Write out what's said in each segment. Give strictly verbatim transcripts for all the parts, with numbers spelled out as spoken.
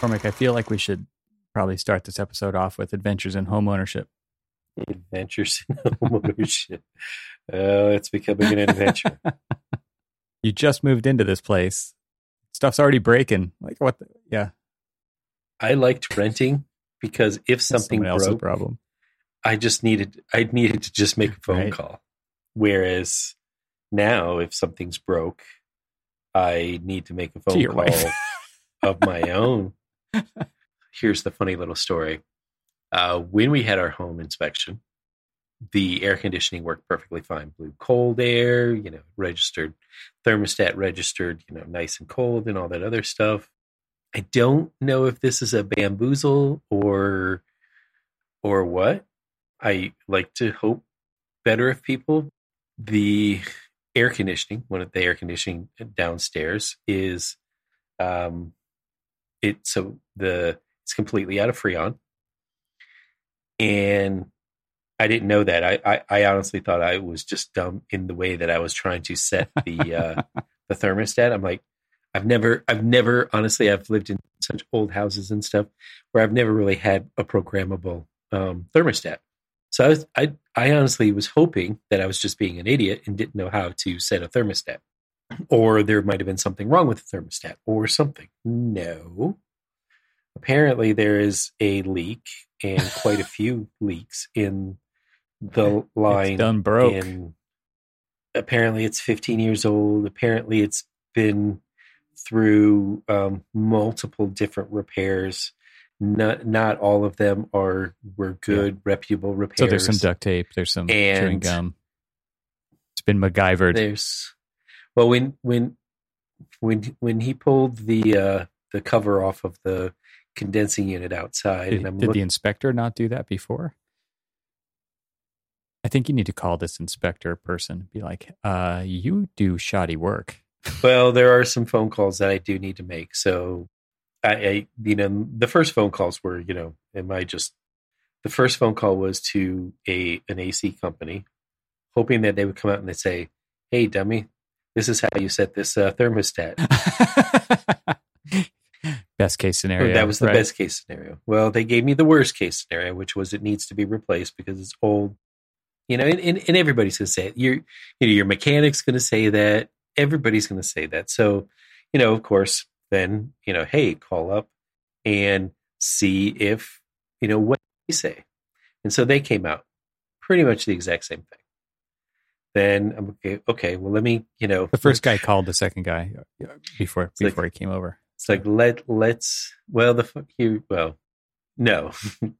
Cormac, I feel like we should probably start this episode off with adventures in homeownership. Adventures in homeownership. Oh, it's becoming an adventure. You just moved into this place. Stuff's already breaking. Like what? The, yeah. I liked renting because if something broke, problem. I just needed, I needed to just make a phone right. call. Whereas now if something's broke, I need to make a phone call of my own. Here's the funny little story. Uh, when we had our home inspection, the air conditioning worked perfectly fine. Blew cold air, you know, registered, thermostat registered, you know, nice and cold and all that other stuff. I don't know if this is a bamboozle or, or what. I like to hope better of people. The air conditioning, one of the air conditioning downstairs is, um, it, so the, it's completely out of Freon. And I didn't know that. I, I, I honestly thought I was just dumb in the way that I was trying to set the uh, the thermostat. I'm like, I've never, I've never, honestly, I've lived in such old houses and stuff where I've never really had a programmable um, thermostat. So I, was, I, I honestly was hoping that I was just being an idiot and didn't know how to set a thermostat, or there might have been something wrong with the thermostat or something. No, apparently there is a leak and quite a few leaks in the line. It's done broke. And apparently it's fifteen years old. Apparently it's been through um, multiple different repairs. Not not all of them are were good, yeah. reputable repairs. So there's some duct tape. There's some and chewing gum. It's been MacGyvered. There's well when when when when he pulled the uh, the cover off of the condensing unit outside. Did, and I'm did look- the inspector not do that before? I think you need to call this inspector person and be like, uh, you do shoddy work. Well, there are some phone calls that I do need to make. So I, I, you know, the first phone calls were, you know, am I just, the first phone call was to a, an A C company, hoping that they would come out and they'd say, hey dummy, this is how you set this uh, thermostat. Best case scenario. That was the right? best case scenario. Well, they gave me the worst case scenario, which was it needs to be replaced because it's old. You know, and, and, and everybody's going to say it. Your, you know, your mechanic's going to say that. Everybody's going to say that. So, you know, of course, then, you know, hey, call up and see if, you know, what they say. And so they came out pretty much the exact same thing. Then I'm okay. Okay, well, let me, you know. The first guy called the second guy before before like, he came over. It's like, let, let's, well, the fuck you, well, no.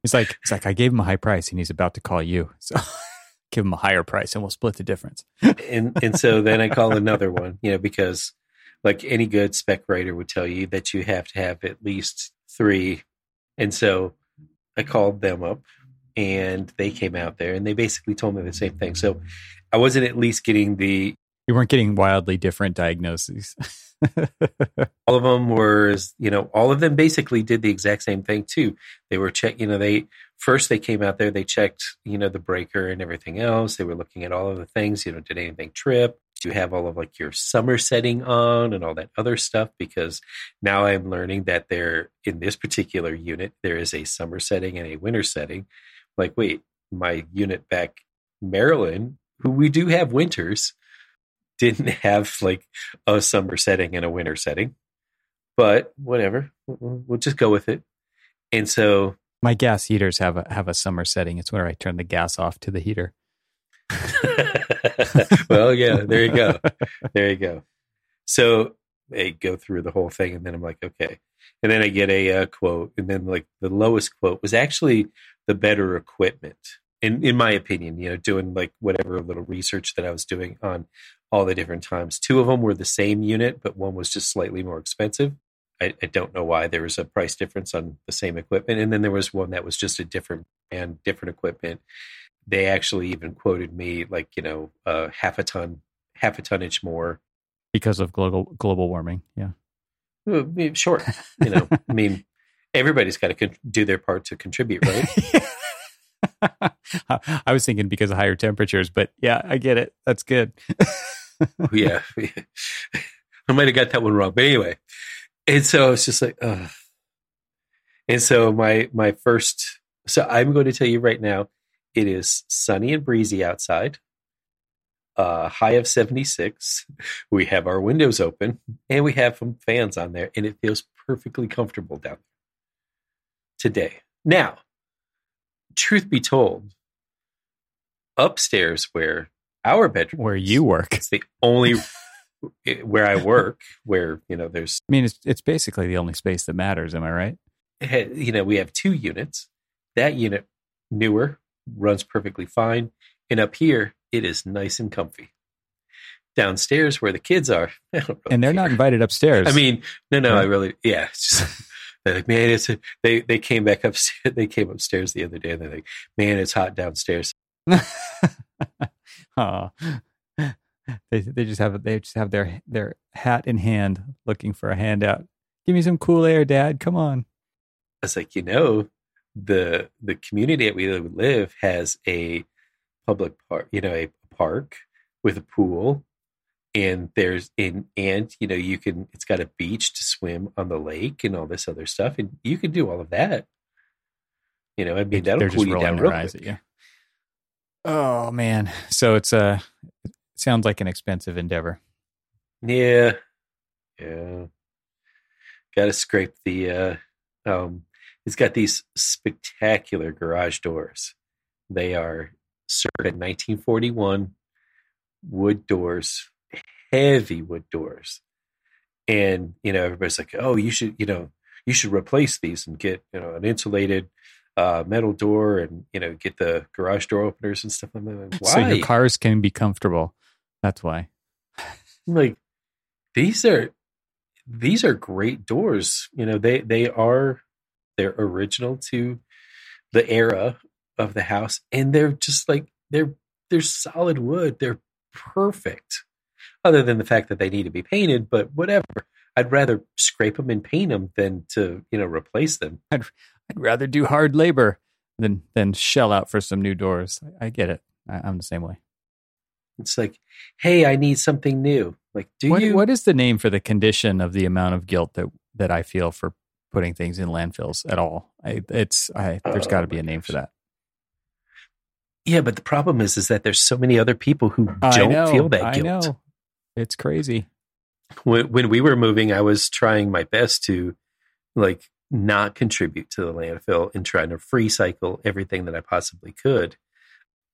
It's like, it's like, I gave him a high price and he's about to call you. So give him a higher price and we'll split the difference. and and so then I call another one, you know, because like any good spec writer would tell you that you have to have at least three. And so I called them up and they came out there and they basically told me the same thing. So I wasn't at least getting the. You weren't getting wildly different diagnoses. All of them were, you know, all of them basically did the exact same thing too. They were check, you know, they first they came out there, they checked, you know, the breaker and everything else. They were looking at all of the things, you know, did anything trip? Do you have all of like your summer setting on and all that other stuff? Because now I'm learning that there in this particular unit, there is a summer setting and a winter setting. Like, wait, my unit back Maryland, who we do have winters, didn't have like a summer setting and a winter setting, but whatever, we'll, we'll just go with it. And so my gas heaters have a, have a summer setting. It's where I turn the gas off to the heater. Well, yeah, there you go. There you go. So I go through the whole thing and then I'm like, okay. And then I get a uh, quote and then like the lowest quote was actually the better equipment. In in my opinion, you know, doing like whatever little research that I was doing on all the different times. Two of them were the same unit, but one was just slightly more expensive. I, I don't know why there was a price difference on the same equipment. And then there was one that was just a different and different equipment. They actually even quoted me like, you know, uh, half a ton, half a tonnage more. Because of global global warming. Yeah. Well, sure. You know, I mean, everybody's got to con- do their part to contribute, right? Yeah. I was thinking because of higher temperatures, but yeah, I get it. That's good. yeah. I might have got that one wrong, but anyway. And so I was just like, ugh. And so my my first, so I'm going to tell you right now, it is sunny and breezy outside, uh, high of seventy-six. We have our windows open and we have some fans on there, and it feels perfectly comfortable down there today. Now, truth be told, upstairs where our bedroom, where you work, it's the only where I work, where, you know, there's, I mean, it's, it's basically the only space that matters. Am I right? You know, we have two units. That unit, newer, runs perfectly fine. And up here, it is nice and comfy. Downstairs, where the kids are. Really and they're care. Not invited upstairs. I mean, no, no, right. I really, yeah. It's just, they're like, man, it's, a, they, they came back upstairs. They came upstairs the other day and they're like, man, it's hot downstairs. Oh, they, they just have, they just have their, their hat in hand looking for a handout. Give me some cool air, Dad. Come on. I was like, you know, the the community that we live has a public park, you know, a park with a pool, and there's an and you know you can it's got a beach to swim on the lake and all this other stuff, and you can do all of that. You know, I mean, that'll cool you down real quick. Yeah. Oh man, so it's a it sounds like an expensive endeavor. Yeah, yeah. Got to scrape the. uh Um, it's got these spectacular garage doors. They are circa nineteen forty-one wood doors, heavy wood doors. And, you know, everybody's like, oh, you should, you know, you should replace these and get, you know, an insulated uh, metal door and, you know, get the garage door openers and stuff like that. Why? So your cars can be comfortable. That's why. Like, these are... These are great doors. You know, they, they are, they're original to the era of the house. And they're just like, they're, they're solid wood. They're perfect. Other than the fact that they need to be painted, but whatever. I'd rather scrape them and paint them than to, you know, replace them. I'd, I'd rather do hard labor than, than shell out for some new doors. I, I get it. I, I'm the same way. It's like, hey, I need something new. Like, do what, you? What is the name for the condition of the amount of guilt that, that I feel for putting things in landfills at all? I, it's I, there's oh, got to be a name gosh. for that. Yeah, but the problem is, is that there's so many other people who I don't know, feel that I guilt. Know. It's crazy. When, when we were moving, I was trying my best to like not contribute to the landfill and trying to free cycle everything that I possibly could,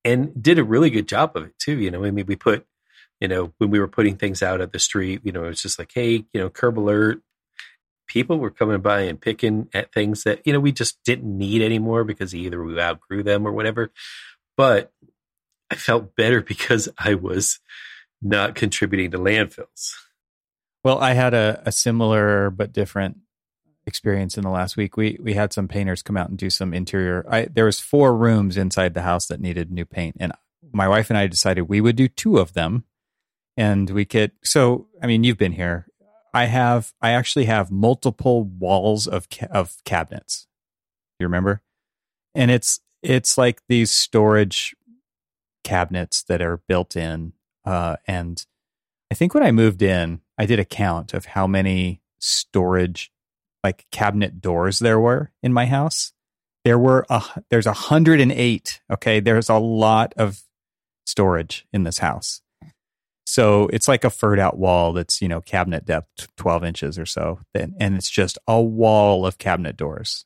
and did a really good job of it too. You know, I mean, we put. You know, when we were putting things out at the street, you know, it was just like, hey, you know, curb alert. People were coming by and picking at things that, you know, we just didn't need anymore because either we outgrew them or whatever. But I felt better because I was not contributing to landfills. Well, I had a, a similar but different experience in the last week. We we had some painters come out and do some interior. I, there was four rooms inside the house that needed new paint. And my wife and I decided we would do two of them. And we could, so, I mean, you've been here. I have, I actually have multiple walls of ca- of cabinets. You remember? And it's, it's like these storage cabinets that are built in. Uh, and I think when I moved in, I did a count of how many storage, like cabinet doors there were in my house. There were, a, there's one hundred eight. Okay. There's a lot of storage in this house. So it's like a furred out wall that's, you know, cabinet depth, twelve inches or so. And it's just a wall of cabinet doors.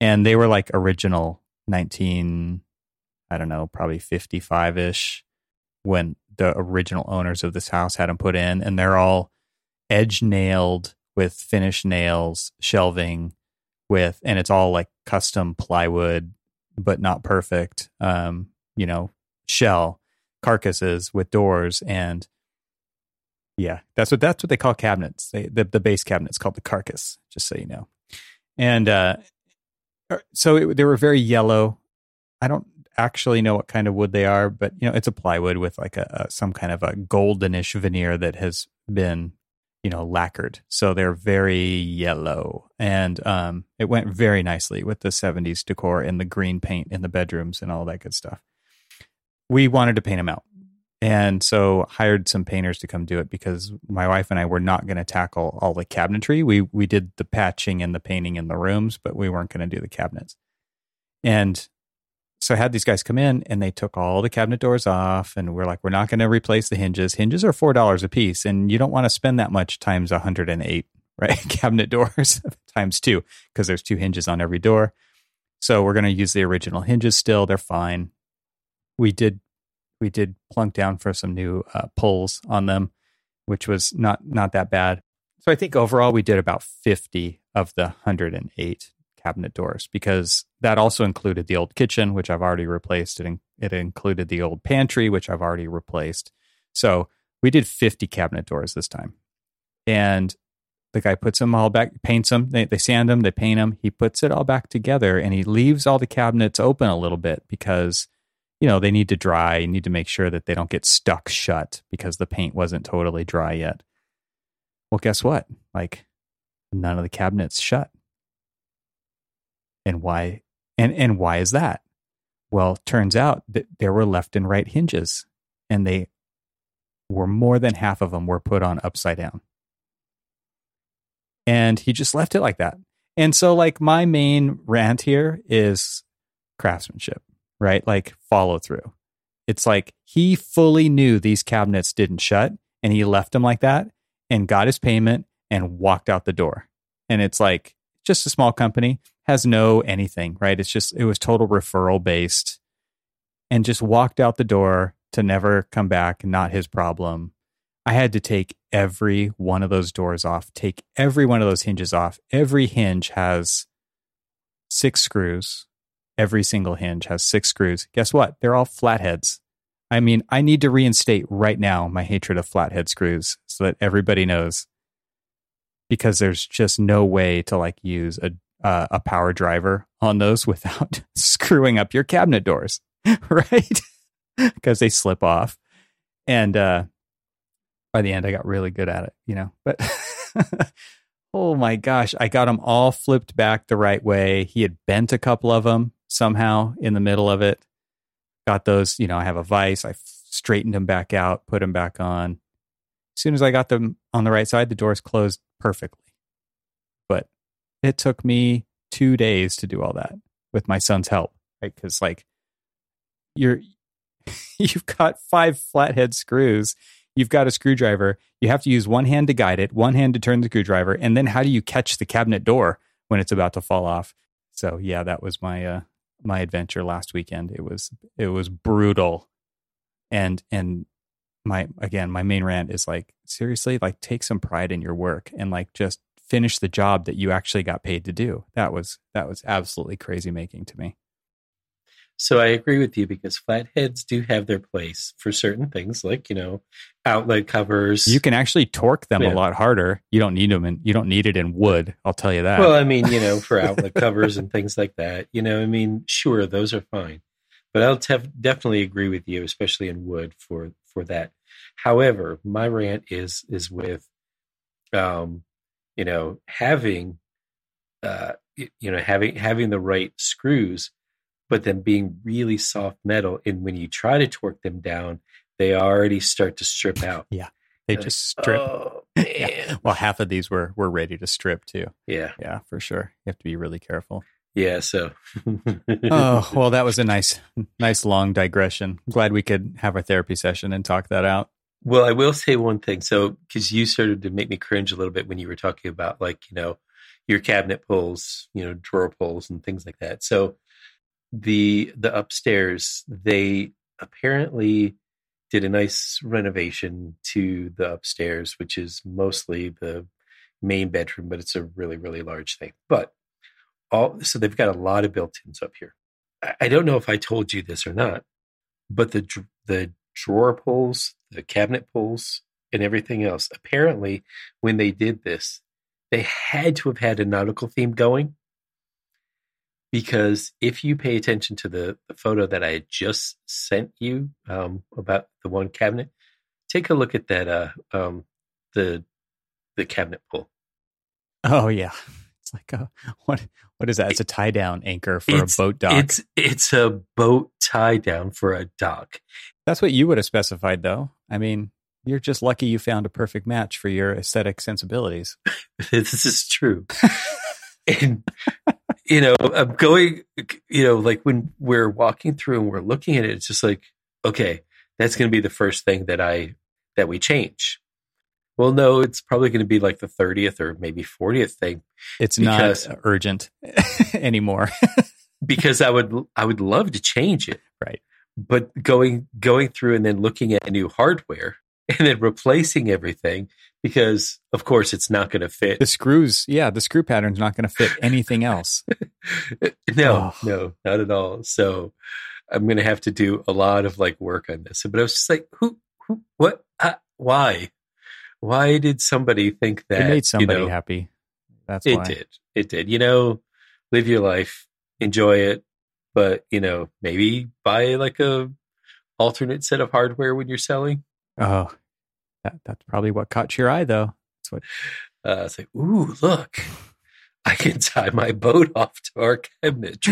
And they were like original nineteen, I don't know, probably fifty-five-ish when the original owners of this house had them put in. And they're all edge nailed with finish nails, shelving with, and it's all like custom plywood, but not perfect, um, you know, shell. Carcasses with doors, and yeah, that's what that's what they call cabinets. They, the the base cabinet's called the carcass, just so you know. And uh, so it, they were very yellow. I don't actually know what kind of wood they are, but you know, it's a plywood with like a, a some kind of a goldenish veneer that has been, you know, lacquered. So they're very yellow, and um, it went very nicely with the seventies decor and the green paint in the bedrooms and all that good stuff. We wanted to paint them out. And so hired some painters to come do it because my wife and I were not going to tackle all the cabinetry. We we did the patching and the painting in the rooms, but we weren't going to do the cabinets. And so I had these guys come in and they took all the cabinet doors off and we're like, we're not going to replace the hinges. Hinges are four dollars a piece and you don't want to spend that much times one hundred eight, right? Cabinet doors times two because there's two hinges on every door. So we're going to use the original hinges still. They're fine. We did We did plunk down for some new uh, poles on them, which was not not that bad. So I think overall we did about fifty of the one hundred eight cabinet doors because that also included the old kitchen, which I've already replaced. It, in, it included the old pantry, which I've already replaced. So we did fifty cabinet doors this time. And the guy puts them all back, paints them. They, they sand them, they paint them. He puts it all back together and he leaves all the cabinets open a little bit because you know, they need to dry. You need to make sure that they don't get stuck shut because the paint wasn't totally dry yet. Well, guess what? Like, none of the cabinets shut. And why? And and why is that? Well, turns out that there were left and right hinges, and they were more than half of them were put on upside down. And he just left it like that. And so, like, my main rant here is craftsmanship. Right? Like follow through. It's like he fully knew these cabinets didn't shut and he left them like that and got his payment and walked out the door. And it's like just a small company has no anything, right? It's just, it was total referral based and just walked out the door to never come back. Not his problem. I had to take every one of those doors off, take every one of those hinges off. Every hinge has six screws. Every single hinge has six screws. Guess what? They're all flatheads. I mean, I need to reinstate right now my hatred of flathead screws so that everybody knows, because there's just no way to like use a uh, a power driver on those without screwing up your cabinet doors, right? Because they slip off. And uh, by the end, I got really good at it, you know, but... Oh my gosh, I got them all flipped back the right way. He had bent a couple of them somehow in the middle of it. Got those, you know, I have a vise. I straightened them back out, put them back on. As soon as I got them on the right side, the doors closed perfectly. But it took me two days to do all that with my son's help, right? Because like, you're, you've got five flathead screws. You've got a screwdriver. You have to use one hand to guide it, one hand to turn the screwdriver, and then how do you catch the cabinet door when it's about to fall off? So yeah, that was my uh, my adventure last weekend. It was it was brutal, and and my again my main rant is like seriously, like take some pride in your work and like just finish the job that you actually got paid to do. That was that was absolutely crazy making to me. So I agree with you because flatheads do have their place for certain things, like, you know, outlet covers. You can actually torque them yeah. a lot harder. You don't need them, and you don't need it in wood. I'll tell you that. Well, I mean, you know, for outlet covers and things like that, you know, I mean, sure, those are fine, but I'll tef- definitely agree with you, especially in wood for, for that. However, my rant is is with, um, you know, having, uh, you know, having having the right screws. But then being really soft metal, and when you try to torque them down, they already start to strip out. Yeah, they and just like, strip. Oh, man. Yeah. Well, half of these were were ready to strip too. Yeah, yeah, for sure. You have to be really careful. Yeah. So. Oh well, that was a nice, nice long digression. I'm glad we could have a therapy session and talk that out. Well, I will say one thing. So, because you started to make me cringe a little bit when you were talking about, like, you know, your cabinet pulls, you know, drawer pulls, and things like that. So. The the upstairs, they apparently did a nice renovation to the upstairs, which is mostly the main bedroom, but it's a really, really large thing. But all so they've got a lot of built-ins up here. I, I don't know if I told you this or not, but the the drawer pulls, the cabinet pulls, and everything else. Apparently, when they did this, they had to have had a nautical theme going. Because if you pay attention to the, the photo that I had just sent you um, about the one cabinet, take a look at that uh, um, the the cabinet pull. Oh yeah, It's like a what? What is that? It's a tie down anchor for it's, a boat dock. It's it's a boat tie down for a dock. That's what you would have specified, though. I mean, you're just lucky you found a perfect match for your aesthetic sensibilities. This is true. And you know, I'm going. You know, like when we're walking through and we're looking at it, it's just like, okay, that's going to be the first thing that I that we change. Well, no, it's probably going to be like the thirtieth or maybe fortieth thing. It's because, not urgent anymore. Because I would I would love to change it. Right. But going going through and then looking at new hardware and then replacing everything because, of course, it's not going to fit. The screws, yeah, the screw pattern's not going to fit anything else. no, oh. no, not at all. So I'm going to have to do a lot of like work on this. But I was just like, who, who, what, uh, why? Why did somebody think that? It made somebody you know, happy. That's it why. It did. It did. You know, live your life, enjoy it, but, you know, maybe buy like a alternate set of hardware when you're selling. Oh, that, that's probably what caught your eye, though. That's what. Uh, it's like, ooh, look, I can tie my boat off to our cabinet.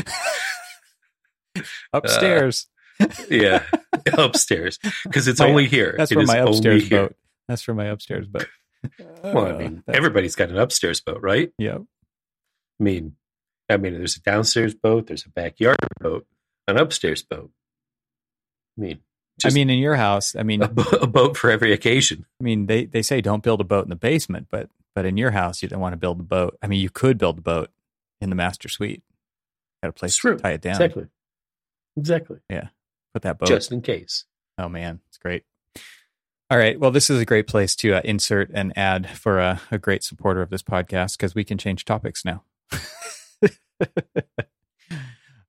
Upstairs. Uh, yeah, upstairs. Because it's my, only here. That's it where my upstairs boat. That's for my upstairs boat. Well, I mean, that's... everybody's got an upstairs boat, right? Yeah. I mean, I mean, there's a downstairs boat, there's a backyard boat, an upstairs boat. I mean, just I mean, in your house, I mean, a, bo- a boat for every occasion. I mean, they, they say don't build a boat in the basement, but but in your house, you don't want to build the boat. I mean, you could build the boat in the master suite. Got a place to tie it down. Exactly. Exactly. Yeah. Put that boat just in case. Oh man, it's great. All right. Well, this is a great place to uh, insert an ad for uh, a great supporter of this podcast because we can change topics now.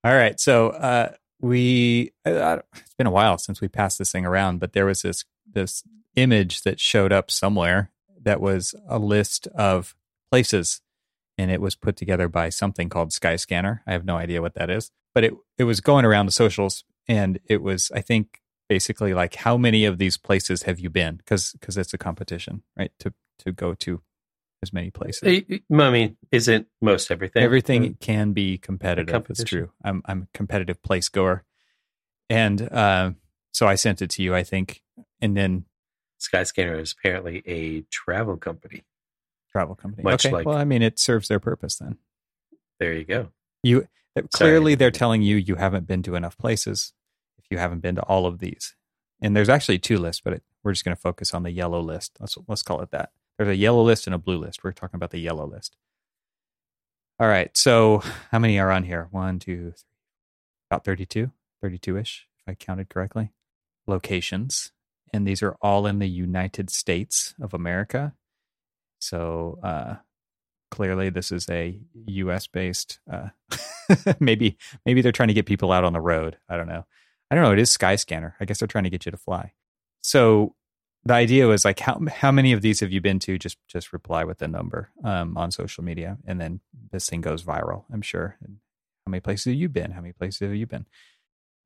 All right. So uh, we uh, it's been a while since we passed this thing around, but there was this this image that showed up somewhere that was a list of places, and it was put together by something called Skyscanner. I have no idea what that is, but it it was going around the socials, and it was, I think, basically like how many of these places have you been? Because because it's a competition, right? To to go to as many places. I mean, isn't most everything? Everything can be competitive. It's true. I'm I'm a competitive place goer, and uh, so I sent it to you, I think. And then Skyscanner is apparently a travel company. Travel company. Much okay. Like, well, I mean, it serves their purpose then. There you go. You clearly Sorry. They're telling you you haven't been to enough places. You haven't been to all of these, and there's actually two lists, but it, we're just going to focus on the yellow list. Let's let's call it that. There's a yellow list and a blue list. We're talking about the yellow list. All right. So how many are on here? One, two, three, about thirty-two, thirty-two-ish, if I counted correctly. Locations, and these are all in the United States of America. So uh, clearly, this is a U S based. Uh, maybe maybe they're trying to get people out on the road. I don't know. I don't know. It is Skyscanner. I guess they're trying to get you to fly. So the idea was like, how how many of these have you been to? Just just reply with a number um, on social media, and then this thing goes viral, I'm sure. And how many places have you been? How many places have you been?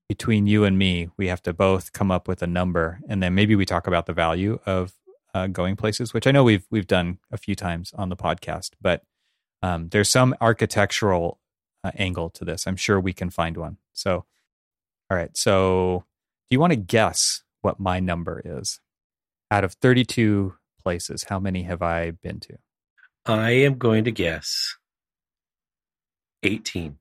Between you and me, we have to both come up with a number, and then maybe we talk about the value of uh, going places, which I know we've we've done a few times on the podcast. But um, there's some architectural uh, angle to this. I'm sure we can find one. So. All right, so do you want to guess what my number is? Out of thirty-two places, how many have I been to? I am going to guess eighteen.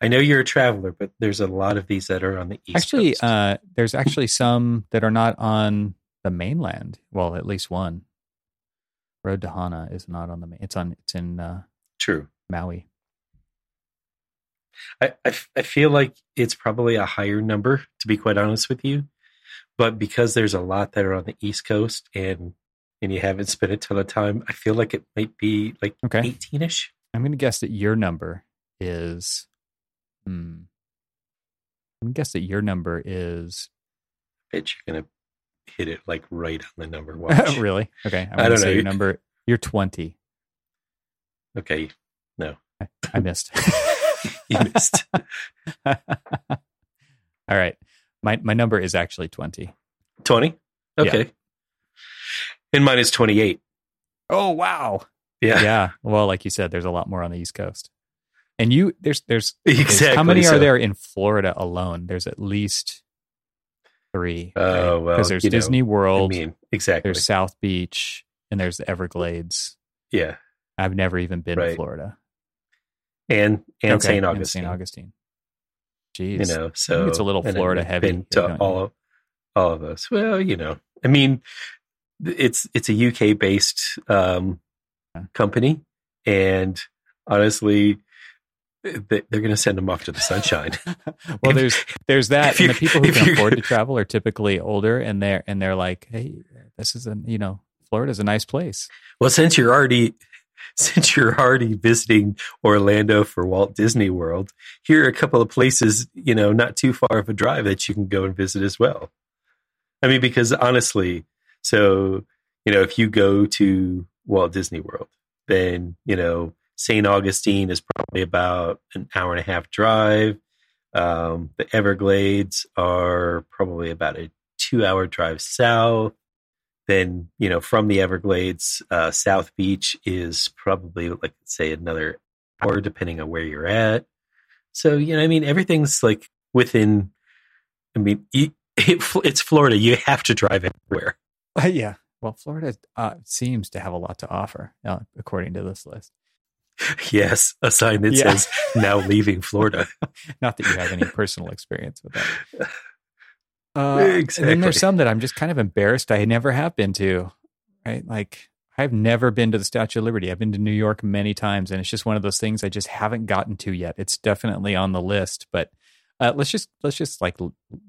I know you're a traveler, but there's a lot of these that are on the East actually, Coast. Actually, uh, there's actually some that are not on the mainland. Well, at least one. Road to Hana is not on the mainland. It's, on, it's in uh, True. Maui. I, I, I feel like it's probably a higher number, to be quite honest with you. But because there's a lot that are on the East Coast and and you haven't spent a ton of time, I feel like it might be like okay. eighteen-ish. I'm going to guess that your number is... Hmm, I'm going to guess that your number is... I bet you're going to hit it like right on the number watch. Really? Okay. I'm I don't say know. Your number, you're twenty. Okay. No. I, I missed. You missed. All right. My my number is actually twenty. twenty? Okay. Yeah. And mine is twenty-eight. Oh, wow. Yeah. Yeah. Well, like you said, there's a lot more on the East Coast. And you, there's, there's, exactly there's how many so. are there in Florida alone? There's at least three. Oh, right? Well. Because there's Disney know, World. I mean, exactly. There's South Beach and there's the Everglades. Yeah. I've never even been right. to Florida. And, and okay. Saint Augustine. And Saint Augustine. Jeez. You know, so. It's a little Florida heavy. Been to all of, all of those. Well, you know, I mean, it's, it's a U K based, um, yeah. company. And honestly, they're going to send them off to the sunshine. Well, there's there's that, and the people who can afford to travel are typically older, and they're and they're like, hey, this is a you know, Florida's a nice place. Well, since you're already since you're already visiting Orlando for Walt Disney World, here are a couple of places, you know, not too far of a drive that you can go and visit as well. I mean, because honestly, so you know, if you go to Walt Disney World, then you know. Saint Augustine is probably about an hour and a half drive. Um, the Everglades are probably about a two-hour drive south. Then, you know, from the Everglades, uh, South Beach is probably, like, say, another hour, depending on where you're at. So, you know, I mean, everything's, like, within, I mean, it, it, it's Florida. You have to drive everywhere. Uh, yeah. Well, Florida uh, seems to have a lot to offer, uh, according to this list. Yes, a sign that yeah. says now leaving Florida. Not that you have any personal experience with that. Uh, exactly. And then there's some that I'm just kind of embarrassed I never have been to, right? Like, I've never been to the Statue of Liberty. I've been to New York many times, and it's just one of those things I just haven't gotten to yet. It's definitely on the list, but uh, let's just, let's just like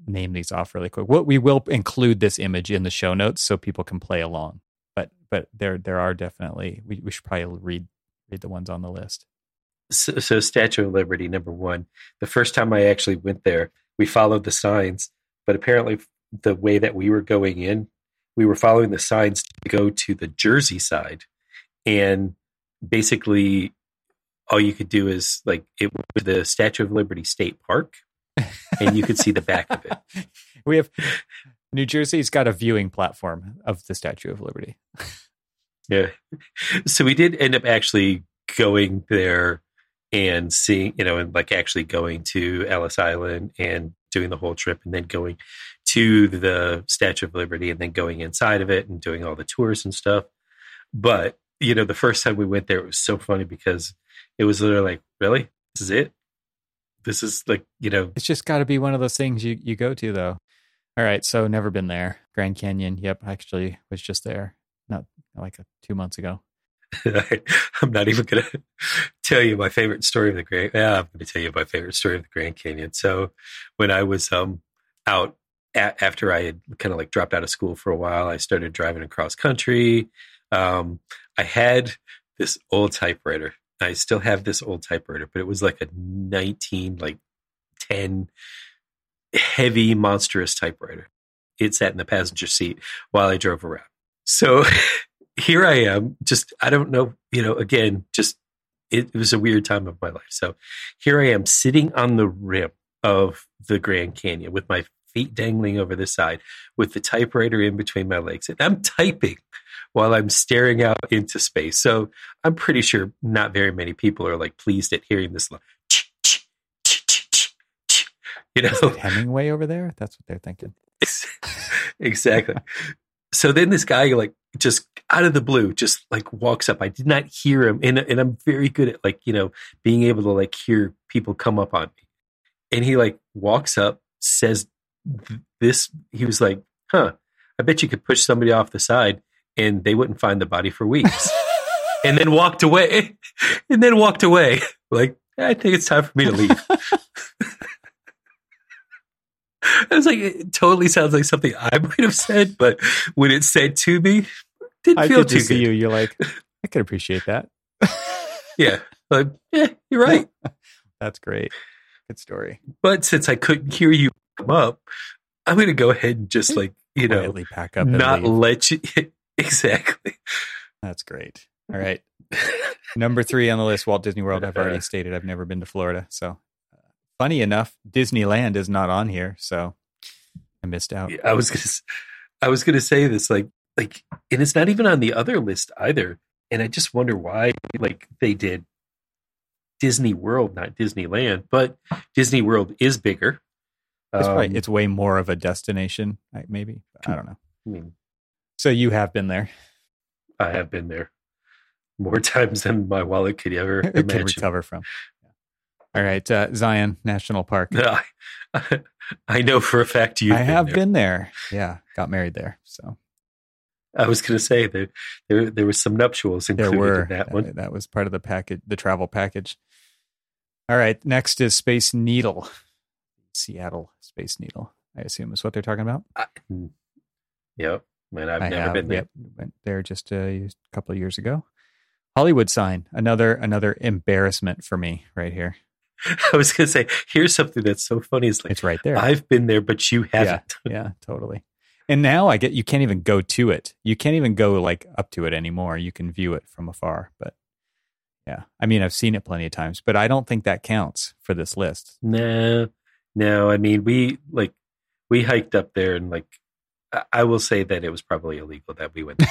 name these off really quick. What, we will include this image in the show notes so people can play along, but, but there, there are definitely, we, we should probably read Read the ones on the list. So, so Statue of Liberty, number one. The first time I actually went there, we followed the signs, but apparently the way that we were going in, we were following the signs to go to the Jersey side. And basically all you could do is, like, it was the Statue of Liberty State Park, and you could see the back of it. We have, New Jersey's got a viewing platform of the Statue of Liberty. Yeah. So we did end up actually going there and seeing, you know, and like actually going to Ellis Island and doing the whole trip, and then going to the Statue of Liberty, and then going inside of it and doing all the tours and stuff. But, you know, the first time we went there, it was so funny because it was literally like, really? This is it? This is like, you know. It's just got to be one of those things you, you go to, though. All right. So never been there. Grand Canyon. Yep. I actually was just there. Not like a, two months ago. I'm not even going to tell you my favorite story of the Grand. Yeah, I'm going to tell you my favorite story of the Grand Canyon. So when I was um out a- after I had kind of like dropped out of school for a while, I started driving across country. Um, I had this old typewriter. I still have this old typewriter, but it was like a nineteen like ten heavy monstrous typewriter. It sat in the passenger seat while I drove around. So here I am, just, I don't know, you know, again, just, it, it was a weird time of my life. So here I am sitting on the rim of the Grand Canyon with my feet dangling over the side with the typewriter in between my legs. And I'm typing while I'm staring out into space. So I'm pretty sure not very many people are like pleased at hearing this. Like, you know, is it Hemingway over there? That's what they're thinking. Exactly. So then this guy, like, just out of the blue, just like walks up. I did not hear him. And, and I'm very good at, like, you know, being able to like hear people come up on me. And he like walks up, says this, he was like, huh, I bet you could push somebody off the side and they wouldn't find the body for weeks. And then walked away and then walked away. Like, I think it's time for me to leave. I was like, it totally sounds like something I might have said, but when it said to me, didn't I feel too good. You, you're like, I could appreciate that. Yeah. Like, yeah, you're right. That's great. Good story. But since I couldn't hear you come up, I'm going to go ahead and just like, you know, quietly pack up and not leave. Let you. Exactly. That's great. All right. Number three on the list, Walt Disney World. I've already stated I've never been to Florida, so. Funny enough, Disneyland is not on here, so I missed out. I was, gonna, I was gonna say this, like, like, and it's not even on the other list either. And I just wonder why, like, they did Disney World, not Disneyland, but Disney World is bigger. It's, um, probably, it's way more of a destination, maybe. I don't know. I mean, so you have been there. I have been there more times than my wallet could ever imagine. Could recover from. All right, uh, Zion National Park. Uh, I, I know for a fact you. I been have there. been there. Yeah, got married there. So I was going to say there, there there were some nuptials included there were, in that, that one. That was part of the package, the travel package. All right, next is Space Needle, Seattle Space Needle. I assume is what they're talking about. I, yep, man, I've I never have, been there. Yep, went there just a couple of years ago. Hollywood sign, another another embarrassment for me right here. I was going to say, here's something that's so funny. It's, like, it's right there. I've been there, but you haven't. Yeah, yeah, totally. And now I get you can't even go to it. You can't even go like up to it anymore. You can view it from afar. But yeah, I mean, I've seen it plenty of times, but I don't think that counts for this list. No, no. I mean, we like we hiked up there, and like I will say that it was probably illegal that we went.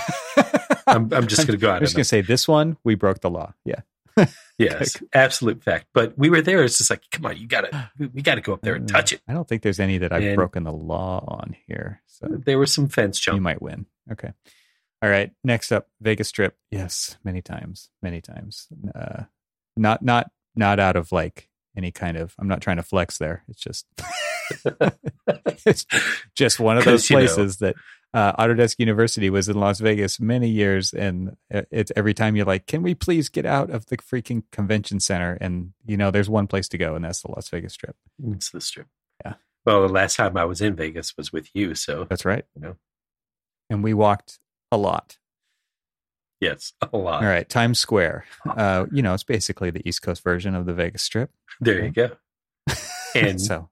I'm, I'm just going to go out. I'm just going to say this one, we broke the law. Yeah. Yes, absolute fact. But we were there. It's just like, come on, you gotta, we gotta go up there and touch it. I don't think there's any that I've and broken the law on here. So there were some fence jump. You might win. Okay. All right. Next up, Vegas Strip. Yes, many times, many times. Uh, not, not, not out of like any kind of. I'm not trying to flex there. It's just, it's just one of those places know. that. Uh, Autodesk University was in Las Vegas many years, and it's every time you're like, can we please get out of the freaking convention center? And, you know, there's one place to go, and that's the Las Vegas Strip. It's the Strip. Yeah. Well, the last time I was in Vegas was with you, so. That's right. You know. And we walked a lot. Yes, a lot. All right, Times Square. Uh, you know, it's basically the East Coast version of the Vegas Strip. There okay. you go. And so,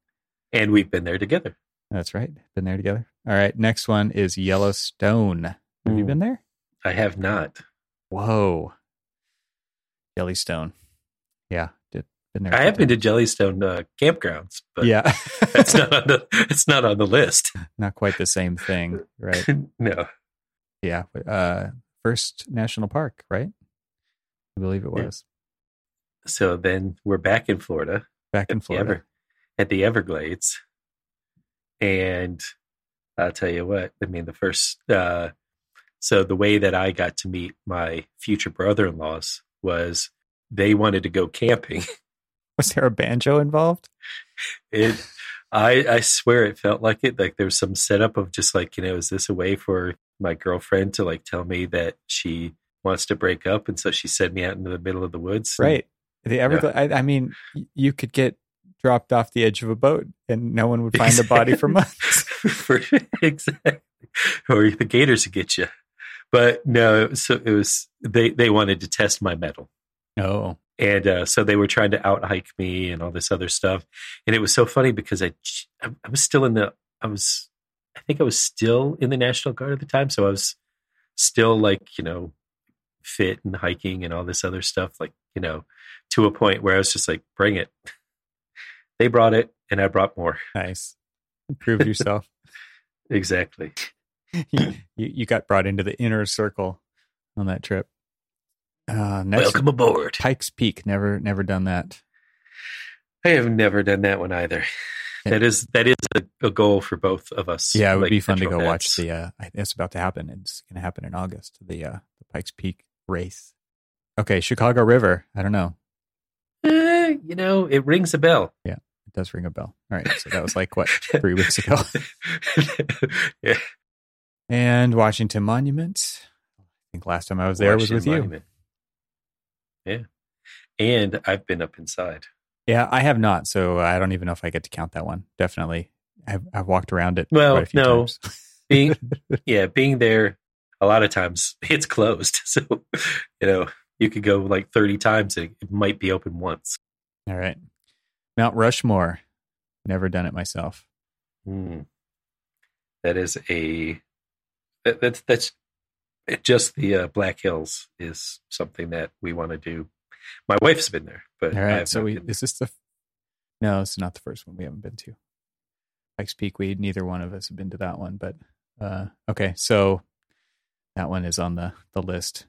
and we've been there together. That's right. Been there together. All right. Next one is Yellowstone. Have mm. you been there? I have not. Whoa. Yellowstone. Yeah. Did, been there I have times. been to Yellowstone uh, campgrounds, but yeah. It's not on the, it's not on the list. Not quite the same thing, right? No. Yeah. Uh, first national park, right? I believe it was. Yeah. So then we're back in Florida. Back in Florida. The Ever, at the Everglades. And I'll tell you what, I mean, the first, uh, so the way that I got to meet my future brother-in-laws was they wanted to go camping. Was there a banjo involved? It, I, I swear it felt like it, like there was some setup of just like, you know, is this a way for my girlfriend to like tell me that she wants to break up? And so she sent me out into the middle of the woods. Right. And, the Everglades, you know. I, I mean, you could get dropped off the edge of a boat and no one would find exactly. the body for months. for, exactly. Or the gators would get you. But no, so it was, they, they wanted to test my mettle. Oh. And uh, so they were trying to out hike me and all this other stuff. And it was so funny because I, I was still in the, I was, I think I was still in the National Guard at the time. So I was still like, you know, fit and hiking and all this other stuff. Like, you know, to a point where I was just like, bring it. They brought it, and I brought more. Nice. Prove yourself. Exactly. you, you got brought into the inner circle on that trip. Uh, next Welcome one, aboard. Pike's Peak. Never never done that. I have never done that one either. Yeah. That is that is a, a goal for both of us. Yeah, it would like, be fun to go nets. watch the, uh, it's about to happen. It's going to happen in August, the, uh, the Pike's Peak race. Okay, Chicago River. I don't know. Eh, you know, it rings a bell. Yeah. Does ring a bell. All right. So that was like, what, three weeks ago? Yeah. And Washington Monument. I think last time I was there Washington was with Monument. you. Yeah. And I've been up inside. Yeah, I have not. So I don't even know if I get to count that one. Definitely. I've, I've walked around it well, quite a few no. times. being, yeah, being there a lot of times, it's closed. So, you know, you could go like thirty times. And it might be open once. All right. Mount Rushmore. Never done it myself. Mm. That is a, that, that's, that's just the uh, Black Hills is something that we want to do. My wife's been there, but. All right. So we, is this the, no, it's not the first one we haven't been to. Pike's Peak. We, neither one of us have been to that one, but uh, okay. So that one is on the, the list.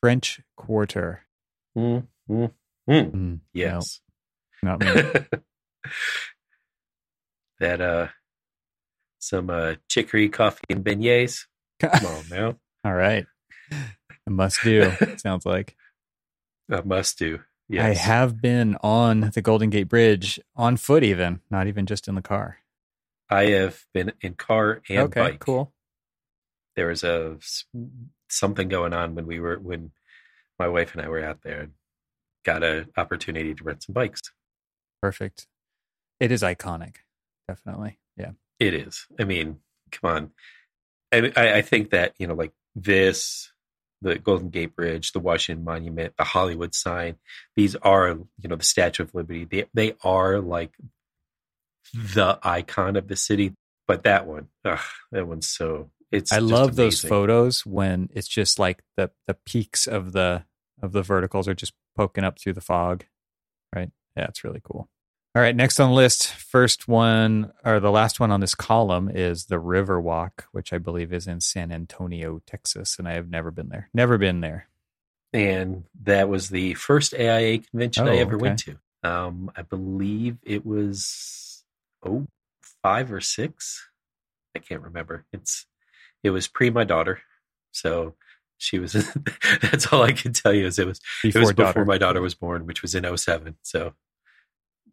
French Quarter. Mm, mm, mm. Mm, yes. Nope. Not me. That, uh, some uh, chicory coffee and beignets. Come on now. All right. A must do, sounds like. A must do. Yes. I have been on the Golden Gate Bridge on foot, even, not even just in the car. I have been in car and okay, bike. Okay, cool. There was a, something going on when we were, when my wife and I were out there and got an opportunity to rent some bikes. Perfect. It is iconic. Definitely. Yeah. It is. I mean, come on. I, I, I think that, you know, like this, the Golden Gate Bridge, the Washington Monument, the Hollywood sign, these are, you know, the Statue of Liberty. They, they are like the icon of the city. But that one, ugh, that one's so... It's I love amazing. Those photos when it's just like the, the peaks of the of the verticals are just poking up through the fog, right? Yeah, it's really cool. All right, next on the list, first one or the last one on this column is the River Walk, which I believe is in San Antonio, Texas, and I have never been there. Never been there. And that was the first A I A convention oh, I ever okay. went to. Um, I believe it was oh five or six. I can't remember. It's It was pre my daughter, so she was. That's all I can tell you is it was before, it was before my daughter was born, which was in oh seven. So,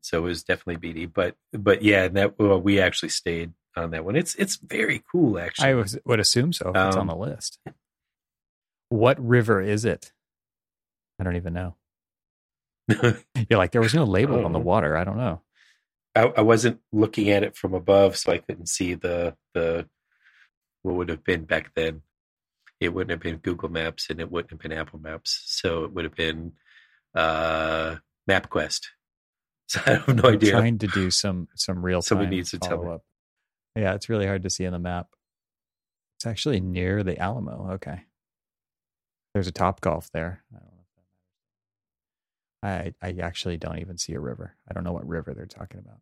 so it was definitely B D. But, but yeah, and that well, we actually stayed on that one. It's it's very cool, actually. I was, would assume so. If um, it's on the list. What river is it? I don't even know. You're like there was no label on the water. I don't know. I, I wasn't looking at it from above, so I couldn't see the the. What would have been back then? It wouldn't have been Google Maps and it wouldn't have been Apple Maps. So it would have been uh, MapQuest. So I have no I'm idea. Trying to do some some real time needs to follow tell up. Me. Yeah, it's really hard to see on the map. It's actually near the Alamo. Okay, there's a Topgolf there. I don't know if that matters. I I actually don't even see a river. I don't know what river they're talking about.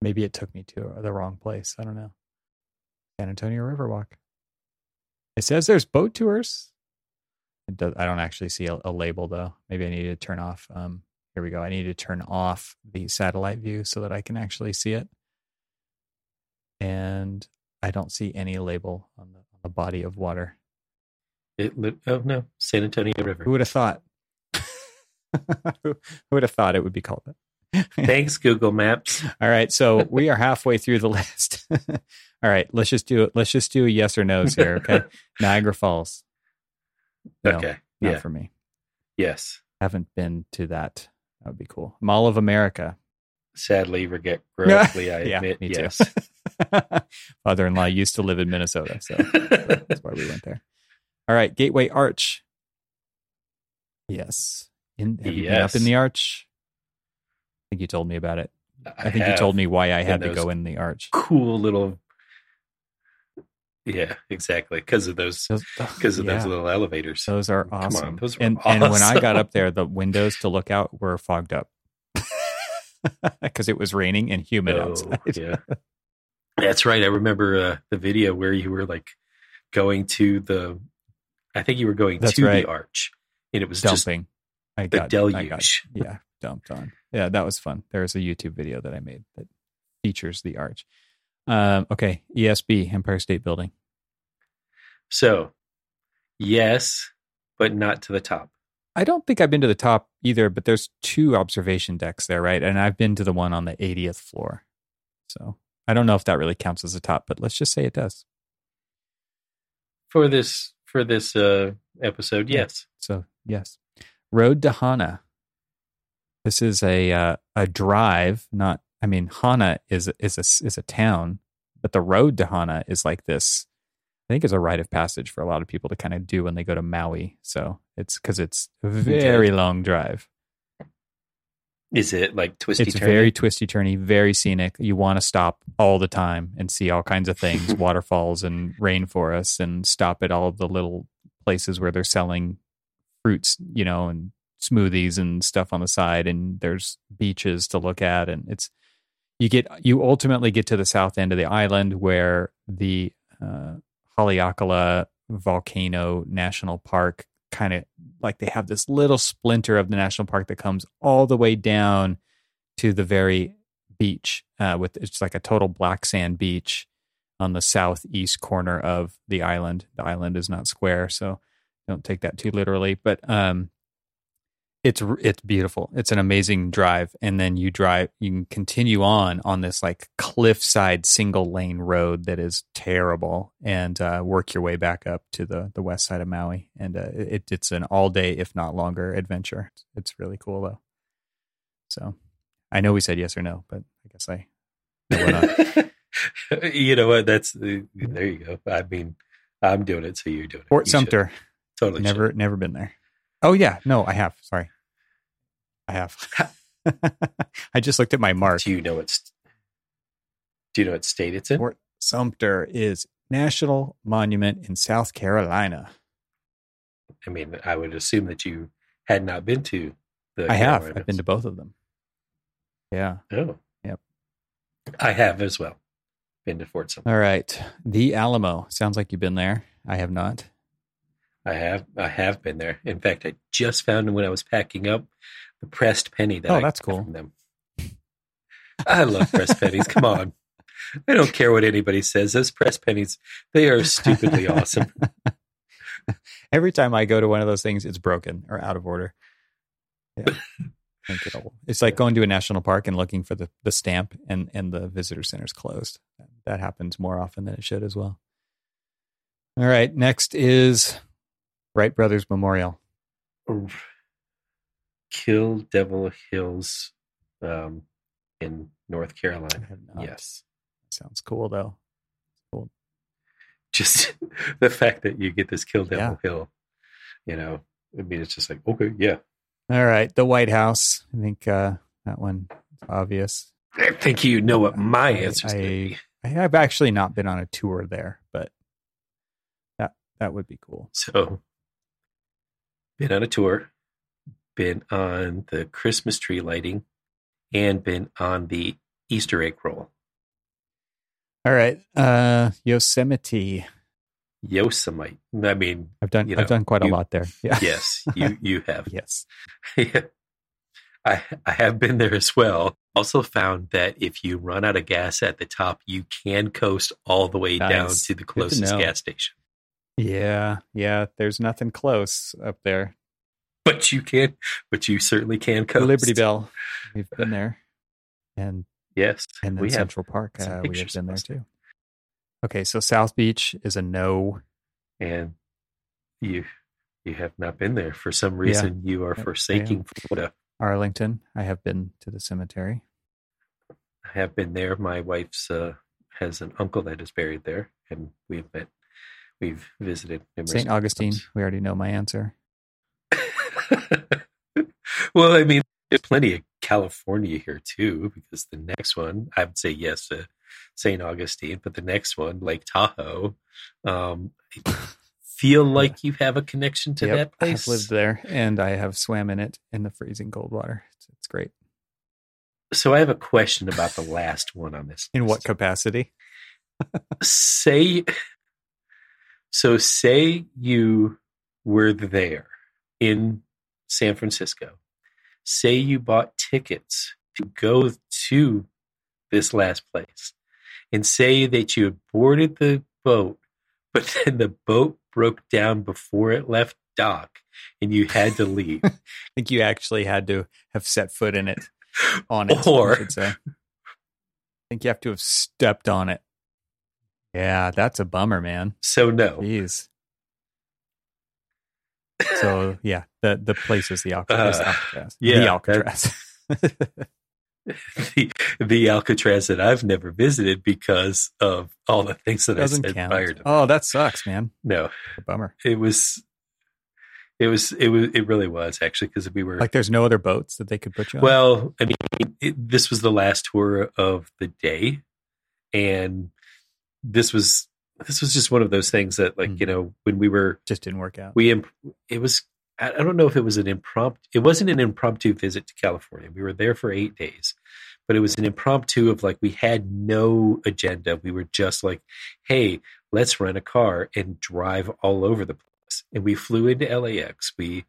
Maybe it took me to the wrong place. I don't know. San Antonio Riverwalk. It says there's boat tours. It does, I don't actually see a, a label though. Maybe I need to turn off. Um, here we go. I need to turn off the satellite view so that I can actually see it. And I don't see any label on the, on the body of water. It oh no, San Antonio River. Who would have thought? Who would have thought it would be called that? Thanks, Google Maps. All right, so we are halfway through the list. All right, let's just do it. Let's just do a yes or no's here, okay? Niagara Falls. No, okay, not yeah. for me. Yes, haven't been to that. That would be cool. Mall of America. Sadly, regret grossly. I yeah, admit, me yes. Father-in-law used to live in Minnesota, so that's why we went there. All right, Gateway Arch. Yes, in, have you yes. been up in the arch? I think you told me about it. I, I think you told me why I had to go in the arch. Cool little, yeah, exactly. Because of those, because of yeah. those little elevators. Those are awesome. On, those and, awesome. And when I got up there, the windows to look out were fogged up because it was raining and humid oh, outside. Yeah, that's right. I remember uh, the video where you were like going to the. I think you were going that's to right. the arch, and it was dumping. Just I got, the deluge. I got, yeah. dumped on. Yeah, that was fun. There's a YouTube video that I made that features the arch. Um, okay, E S B, Empire State Building. So, yes, but not to the top. I don't think I've been to the top either, but there's two observation decks there, right? And I've been to the one on the eightieth floor. So, I don't know if that really counts as a top, but let's just say it does. For this for this uh, episode, yes. So, yes. Road to Hana. This is a uh, a drive, not. I mean, Hana is is a is a town, but the road to Hana is like this. I think it's a rite of passage for a lot of people to kind of do when they go to Maui. So it's because it's a very long drive. Is it like twisty? It's turny? Very twisty, turny, very scenic. You want to stop all the time and see all kinds of things, waterfalls and rainforests, and stop at all of the little places where they're selling fruits, you know, and smoothies and stuff on the side, and there's beaches to look at, and it's you get you ultimately get to the south end of the island where the uh, Haleakala Volcano National Park kind of like they have this little splinter of the national park that comes all the way down to the very beach. Uh, with it's like a total black sand beach on the southeast corner of the island. The island is not square, so don't take that too literally. But um, it's it's beautiful. It's an amazing drive, and then you drive. You can continue on on this like cliffside single lane road that is terrible, and uh, work your way back up to the the west side of Maui. And uh, it it's an all day, if not longer, adventure. It's really cool though. So. I know we said yes or no, but I guess I. I you know what? That's there. You go. I mean, I'm doing it, so you're doing it. Fort you Sumter, should. Totally. Never, should. Never been there. Oh yeah, no, I have. Sorry, I have. I just looked at my mark. Do you know it's? Do you know what state it's in? Fort Sumter is National Monument in South Carolina. I mean, I would assume that you had not been to the. I have. I've been to both of them. Yeah. Oh. Yep. I have as well. Been to Fort Sumter. All right. The Alamo. Sounds like you've been there. I have not. I have. I have been there. In fact, I just found when I was packing up the pressed penny that oh, I that's got cool. from them. I love pressed pennies. Come on. I don't care what anybody says. Those pressed pennies, they are stupidly awesome. Every time I go to one of those things, it's broken or out of order. Yeah. It's like going to a national park and looking for the, the stamp and, and the visitor center's closed. That happens more often than it should as well. All right. Next is Wright Brothers Memorial. Kill Devil Hills um, in North Carolina. Yes. Sounds cool though. Cool. Just the fact that you get this Kill Devil yeah. Hill, you know, I mean, it's just like, okay, yeah. All right, the White House. I think uh, that one is obvious. I think you know what my answer is. I, I, I've actually not been on a tour there, but that that would be cool. So, been on a tour, been on the Christmas tree lighting, and been on the Easter egg roll. All right, uh, Yosemite. Yosemite. I mean, I've done you know, I've done quite you, a lot there. Yeah. Yes, you you have. Yes, yeah. I I have been there as well. Also found that if you run out of gas at the top, you can coast all the way nice. down to the closest gas station. Yeah, yeah. There's nothing close up there, but you can. But you certainly can coast. Liberty Bell. We've been there, and yes, and then we Central have Park. Uh, we have been there too. Okay, so South Beach is a no. And you you have not been there. For some reason, yeah. you are forsaking Florida. Arlington, I have been to the cemetery. I have been there. My wife's uh, has an uncle that is buried there, and we've been, we've visited. Saint Augustine, times. We already know my answer. Well, I mean, there's plenty of California here, too, because the next one, I would say yes to uh, Saint Augustine, but the next one, Lake Tahoe, um, I feel like you have a connection to yep, that place. I've lived there, and I have swam in it in the freezing cold water. It's, it's great. So I have a question about the last one on this list. In what capacity? say, so say you were there in San Francisco. Say you bought tickets to go to this last place. And say that you had boarded the boat, but then the boat broke down before it left dock, and you had to leave. I think you actually had to have set foot in it, on it, or, I should say. I think you have to have stepped on it. Yeah, that's a bummer, man. So no. Jeez. So, yeah, the, the place is the Alcatraz. Uh, Alcatraz. Yeah, the Alcatraz. The, the Alcatraz that I've never visited because of all the things that Doesn't I admired. Oh, that sucks, man. No. Bummer. It was, it was, it was, it really was actually because we were. Like there's no other boats that they could put you on? Well, I mean, it, this was the last tour of the day. And this was, this was just one of those things that like, mm. you know, when we were. Just didn't work out. We, it was. I don't know if it was an impromptu, it wasn't an impromptu visit to California. We were there for eight days, but it was an impromptu of like, we had no agenda. We were just like, hey, let's rent a car and drive all over the place. and we flew into L A X. We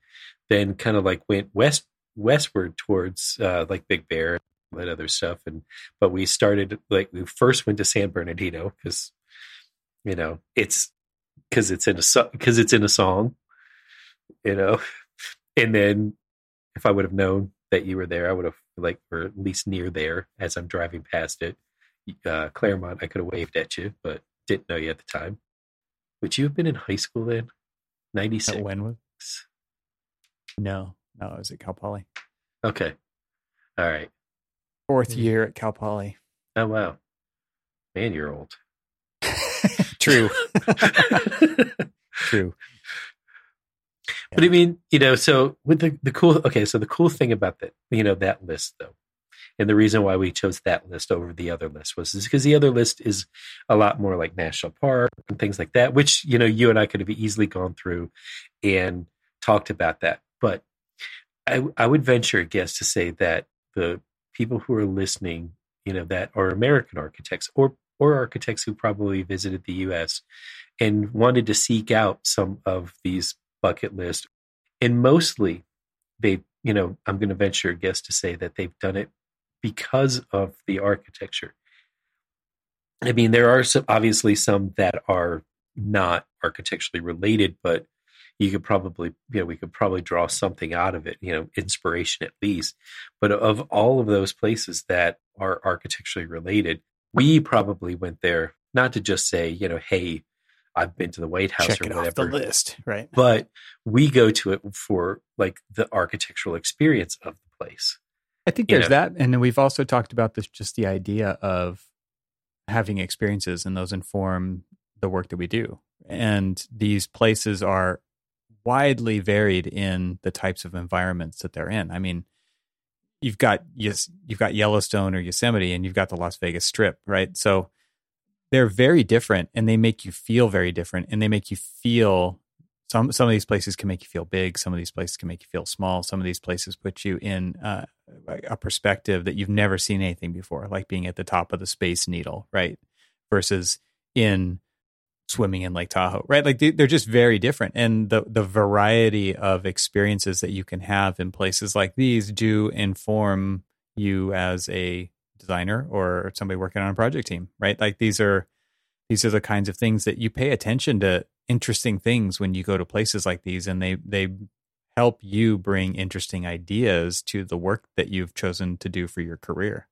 then kind of like went west westward towards uh, like Big Bear and other stuff. And but we started like we first went to San Bernardino because you know it's because it's in a because it's in a song, you know. And then if I would have known that you were there, I would have like or at least near there as I'm driving past it. Uh, Claremont, I could have waved at you, but didn't know you at the time. Would you have been in high school then? ninety-six When was? No, no, I was at Cal Poly. Okay, all right. Fourth year at Cal Poly. Oh wow, man, you're old. True, true. Yeah. But I mean, you know, so with the the cool, okay, so the cool thing about that, you know, that list though. And the reason why we chose that list over the other list was because the other list is a lot more like national park and things like that, which, you know, you and I could have easily gone through and talked about that. But I, I would venture a guess to say that the people who are listening, you know, that are American architects or, or architects who probably visited the U S and wanted to seek out some of these bucket lists. And mostly they, you know, I'm going to venture a guess to say that they've done it because of the architecture. I mean, there are some, obviously some that are not architecturally related, but you could probably, you know, we could probably draw something out of it, you know, inspiration at least. But of all of those places that are architecturally related, we probably went there not to just say, you know, hey, I've been to the White House Check or whatever. Check it off the list, right? But we go to it for like the architectural experience of the place. I think there's you know. that. And then we've also talked about this, just the idea of having experiences and those inform the work that we do. And these places are widely varied in the types of environments that they're in. I mean, you've got, yes, you've got Yellowstone or Yosemite and you've got the Las Vegas Strip, right? So they're very different and they make you feel very different and they make you feel Some some of these places can make you feel big. Some of these places can make you feel small. Some of these places put you in uh, a perspective that you've never seen anything before, like being at the top of the Space Needle, right? Versus in swimming in Lake Tahoe, right? Like they, they're just very different. And the, the variety of experiences that you can have in places like these do inform you as a designer or somebody working on a project team, right? Like these are these are the kinds of things that you pay attention to. Interesting things when you go to places like these, and they they help you bring interesting ideas to the work that you've chosen to do for your career.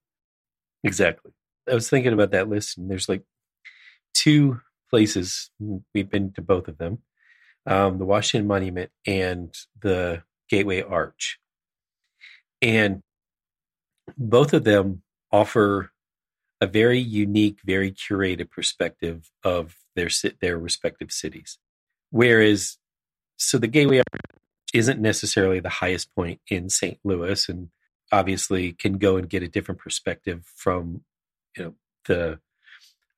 Exactly. I was thinking about that list, and there's like two places we've been to, both of them, um, the Washington Monument and the Gateway Arch, and both of them offer a very unique, very curated perspective of their their respective cities. Whereas, so the Gateway Arch isn't necessarily the highest point in Saint Louis, and obviously can go and get a different perspective from, you know, the,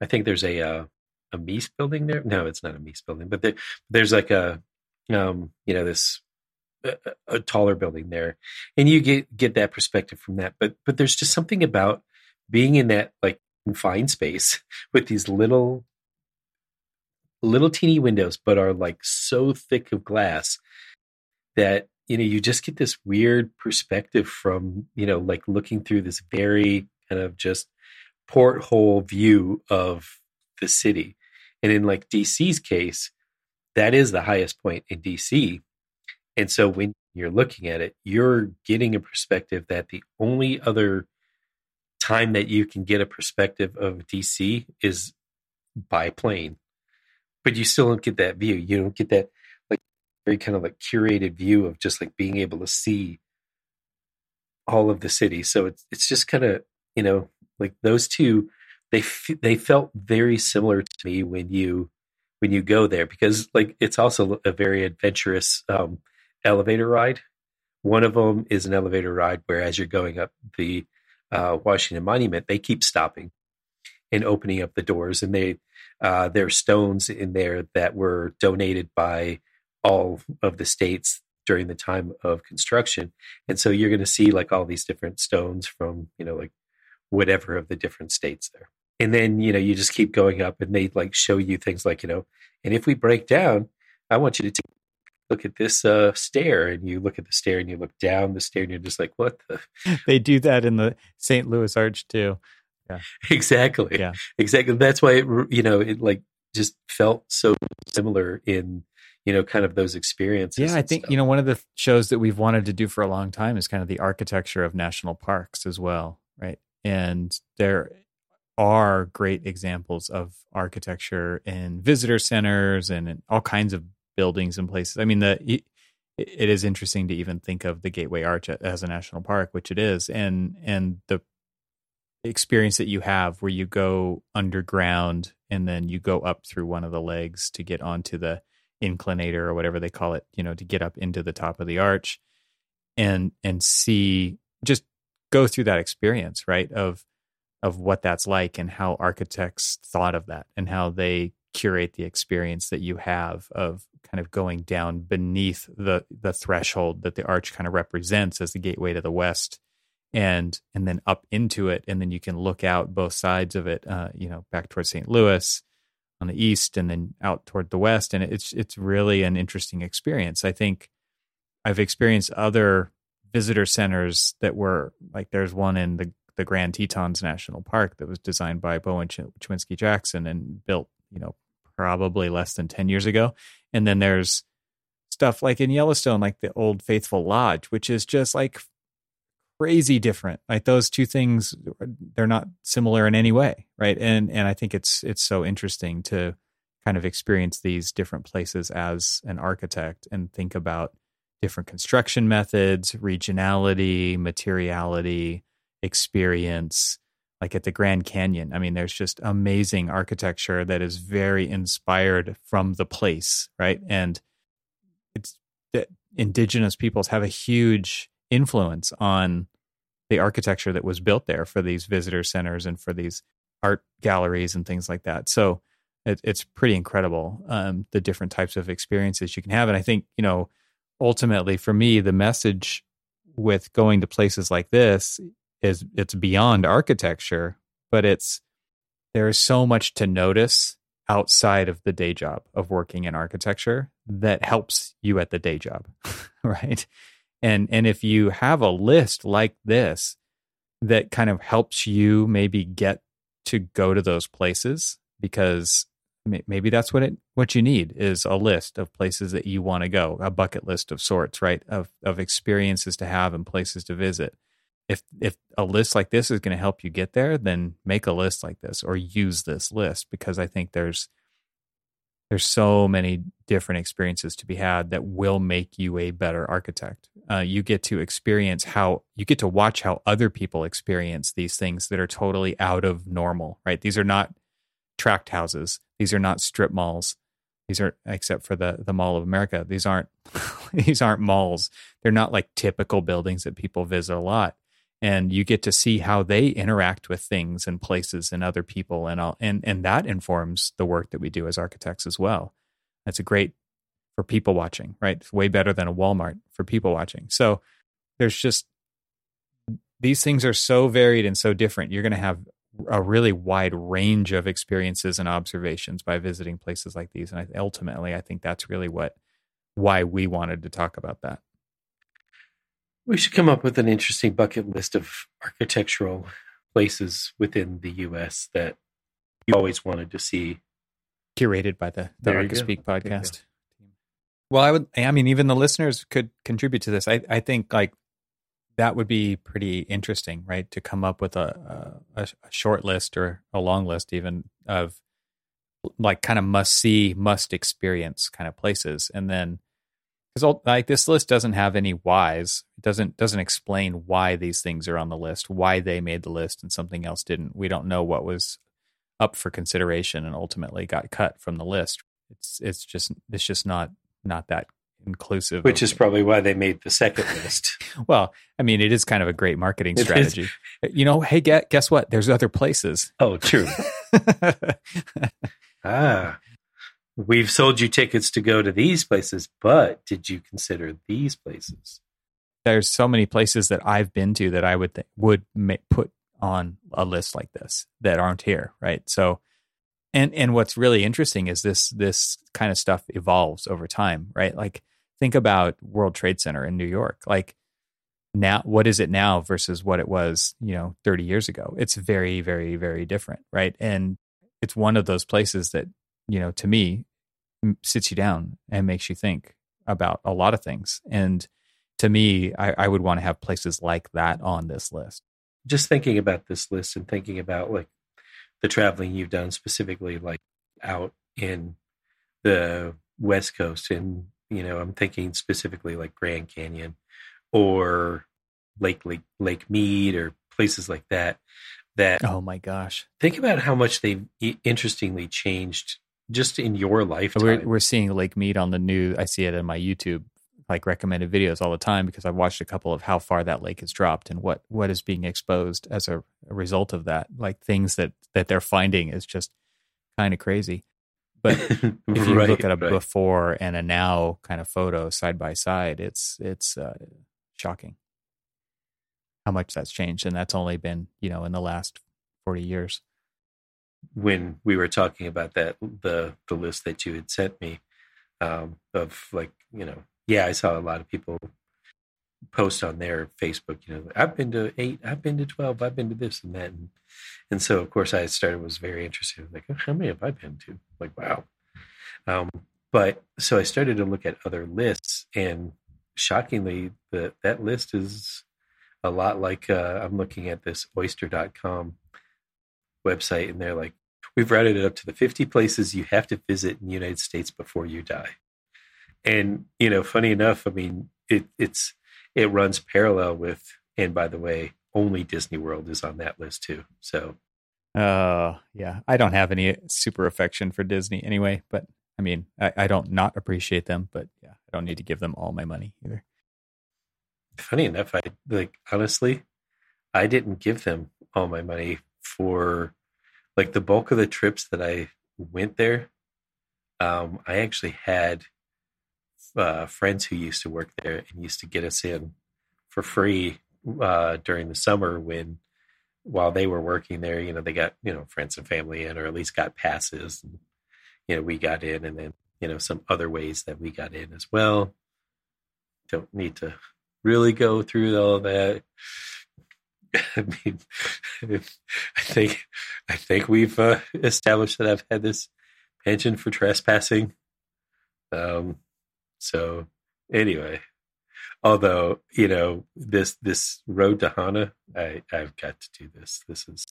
I think there's a a, a Meese building there. No, it's not a Meese building, but there, there's like a, um, you know, this, a, a taller building there. And you get, get that perspective from that. But But there's just something about being in that like confined space with these little, little teeny windows, but are like so thick of glass that, you know, you just get this weird perspective from, you know, like looking through this very kind of just porthole view of the city. And in like D C's case, that is the highest point in D C. And so when you're looking at it, you're getting a perspective that the only other time that you can get a perspective of D C is by plane, but you still don't get that view. You don't get that like very kind of like curated view of just like being able to see all of the city. So it's it's just kind of, you know, like those two, they f- they felt very similar to me when you when you go there, because like it's also a very adventurous um, elevator ride. One of them is an elevator ride where as you're going up the Uh, Washington Monument, they keep stopping and opening up the doors, and they uh, there are stones in there that were donated by all of the states during the time of construction, and so you're going to see like all these different stones from, you know, like whatever of the different states there, and then, you know, you just keep going up, and they like show you things like, you know, and if we break down, I want you to take look at this uh, stair, and you look at the stair and you look down the stair and you're just like, what the? They do that in the Saint Louis Arch too. Yeah. Exactly. Yeah. Exactly. That's why it, you know, it like just felt so similar in, you know, kind of those experiences. Yeah. I think, stuff. you know, one of the shows that we've wanted to do for a long time is kind of the architecture of national parks as well. Right. And there are great examples of architecture in visitor centers and in all kinds of buildings and places. I mean, the, it is interesting to even think of the Gateway Arch as a national park, which it is. And, and the experience that you have where you go underground and then you go up through one of the legs to get onto the inclinator or whatever they call it, you know, to get up into the top of the arch and, and see, just go through that experience, right. Of, of what that's like and how architects thought of that and how they curate the experience that you have of kind of going down beneath the the threshold that the arch kind of represents as the gateway to the west, and and then up into it, and then you can look out both sides of it, uh, you know, back towards Saint Louis on the east, and then out toward the west, and it's it's really an interesting experience. I think I've experienced other visitor centers that were like, there's one in the the Grand Tetons National Park that was designed by Bowen Chwinski Jackson and built, you know, probably less than ten years ago. And then there's stuff like in Yellowstone, like the Old Faithful Lodge, which is just like crazy different. Like those two things, they're not similar in any way. Right. And, and I think it's, it's so interesting to kind of experience these different places as an architect and think about different construction methods, regionality, materiality, experience. Like at the Grand Canyon, I mean, there's just amazing architecture that is very inspired from the place, right? And it's that indigenous peoples have a huge influence on the architecture that was built there for these visitor centers and for these art galleries and things like that. So it, it's pretty incredible, um, the different types of experiences you can have. And I think, you know, ultimately for me, the message with going to places like this is it's beyond architecture, but it's, there is so much to notice outside of the day job of working in architecture that helps you at the day job, right? And and if you have a list like this that kind of helps you maybe get to go to those places, because maybe that's what it what you need is a list of places that you want to go, a bucket list of sorts, right? Of of experiences to have and places to visit. If if a list like this is going to help you get there, then make a list like this or use this list, because I think there's there's so many different experiences to be had that will make you a better architect. Uh, you get to experience how, you get to watch how other people experience these things that are totally out of normal, right? These are not tract houses. These are not strip malls. These are, except for the, the Mall of America, these aren't these aren't malls. They're not like typical buildings that people visit a lot. And you get to see how they interact with things and places and other people, and all, and and that informs the work that we do as architects as well. That's a great for people watching, right? It's way better than a Walmart for people watching. So there's just, these things are so varied and so different. You're going to have a really wide range of experiences and observations by visiting places like these. And I, ultimately, I think that's really what why we wanted to talk about that. We should come up with an interesting bucket list of architectural places within the U S that you always wanted to see. Curated by the, the Pike's Peak podcast. Well, I would, I mean, even the listeners could contribute to this. I, I think like that would be pretty interesting, right? To come up with a, a, a short list or a long list even of like kind of must see, must experience kind of places. And then, because like this list doesn't have any whys, it doesn't doesn't explain why these things are on the list, why they made the list and something else didn't. We don't know what was up for consideration and ultimately got cut from the list. It's it's just it's just not not that inclusive. Which is probably why they made the second list. Well, I mean, it is kind of a great marketing strategy. You know, hey, guess what? There's other places. Oh, true. ah. We've sold you tickets to go to these places, but did you consider these places? There's so many places that I've been to that I would th- would ma- put on a list like this that aren't here, right? So, and and what's really interesting is this this kind of stuff evolves over time, right? Like Think about World Trade Center in New York. Like, now, what is it now versus what it was, you know, thirty years ago? It's very, very, very different, right? And it's one of those places that, you know, to me, sits you down and makes you think about a lot of things. And to me, I, I would want to have places like that on this list. Just thinking about this list and thinking about like the traveling you've done, specifically like out in the West Coast, and, you know, I'm thinking specifically like Grand Canyon or Lake Lake, Lake Mead or places like that. That oh my gosh! Think about how much they've interestingly changed just in your lifetime. We're, we're seeing Lake Mead on the news. I see it in my YouTube like recommended videos all the time because I've watched a couple of how far that lake has dropped and what, what is being exposed as a, a result of that. Like things that, that they're finding is just kind of crazy. But if you right, look at a right. before and a now kind of photo side by side, it's it's uh, shocking how much that's changed. And that's only been, you know, in the last forty years. When we were talking about that, the, the list that you had sent me um, of like, you know, yeah, I saw a lot of people post on their Facebook, you know, I've been to eight, I've been to twelve, I've been to this and that. And, and so, of course, I started, was very interested. Like, oh, how many have I been to? Like, wow. Um, but so I started to look at other lists, and shockingly, the, that list is a lot like, uh, I'm looking at this oyster dot com website, and they're like, we've routed it up to the fifty places you have to visit in the United States before you die. And, you know, funny enough, I mean, it, it's, it runs parallel with, and by the way, only Disney World is on that list too. So, uh, yeah, I don't have any super affection for Disney anyway, but I mean, I, I don't not appreciate them, but yeah, I don't need to give them all my money either. Funny enough, I like, honestly, I didn't give them all my money for like the bulk of the trips that I went there. Um, I actually had, Uh, friends who used to work there and used to get us in for free uh, during the summer when, while they were working there, you know, they got, you know, friends and family in, or at least got passes. And, you know, we got in, and then, you know, some other ways that we got in as well. Don't need to really go through all that. I mean, I think, I think we've uh, established that I've had this penchant for trespassing. Um, So anyway, although, you know, this, this Road to Hana, I, I've got to do this. This is,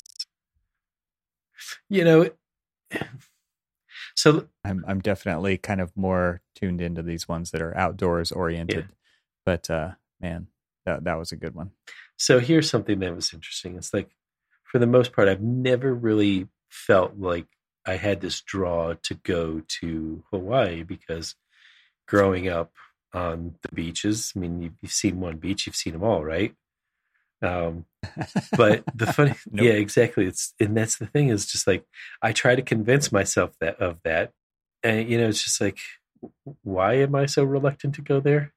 you know, so I'm, I'm definitely kind of more tuned into these ones that are outdoors oriented, yeah. but, uh, man, that, that was a good one. So here's something that was interesting. It's like, for the most part, I've never really felt like I had this draw to go to Hawaii, because growing up on the beaches, I mean, you've seen one beach, you've seen them all, right? Um, but the funny, nope. yeah, exactly. It's, and that's the thing, is just like, I try to convince myself that of that. And, you know, it's just like, why am I so reluctant to go there?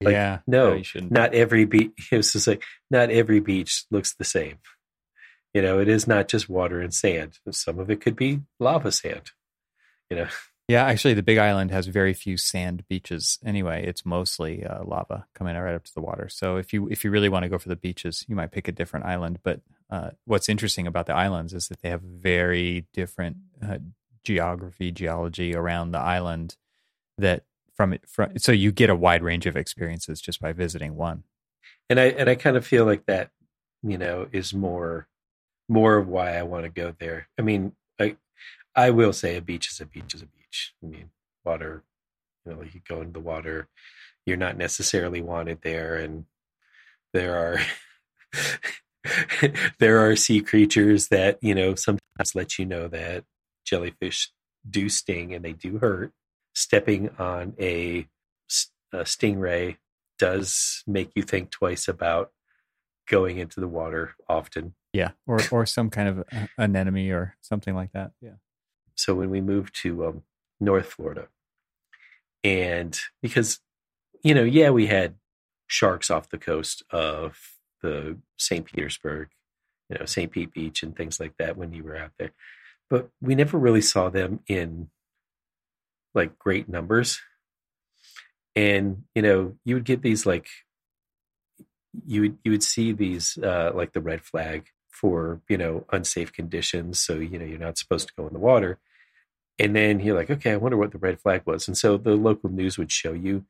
Like, yeah, no, no not every beach. It was just like, not every beach looks the same. You know, it is not just water and sand. Some of it could be lava sand, you know? Yeah, actually, the Big Island has very few sand beaches. Anyway, it's mostly uh, lava coming right up to the water. So if you if you really want to go for the beaches, you might pick a different island. But uh, what's interesting about the islands is that they have very different uh, geography, geology around the island. That from it, from so you get a wide range of experiences just by visiting one. And I and I kind of feel like that, you know, is more more of why I want to go there. I mean, I I will say a beach is a beach is a beach. I mean, water, you know, you go into the water, you're not necessarily wanted there. And there are, there are sea creatures that, you know, sometimes let you know that jellyfish do sting and they do hurt. Stepping on a, a stingray does make you think twice about going into the water often. Yeah. Or, or some kind of anemone or something like that. Yeah. So when we moved to, um, North Florida. And because, you know, yeah, we had sharks off the coast of the Saint Petersburg, you know, Saint Pete Beach and things like that when you were out there. But we never really saw them in like great numbers. And, you know, you would get these, like, you would, you would see these, uh, like the red flag for, you know, unsafe conditions. So, you know, you're not supposed to go in the water. And then you're like, okay, I wonder what the red flag was. And so the local news would show you.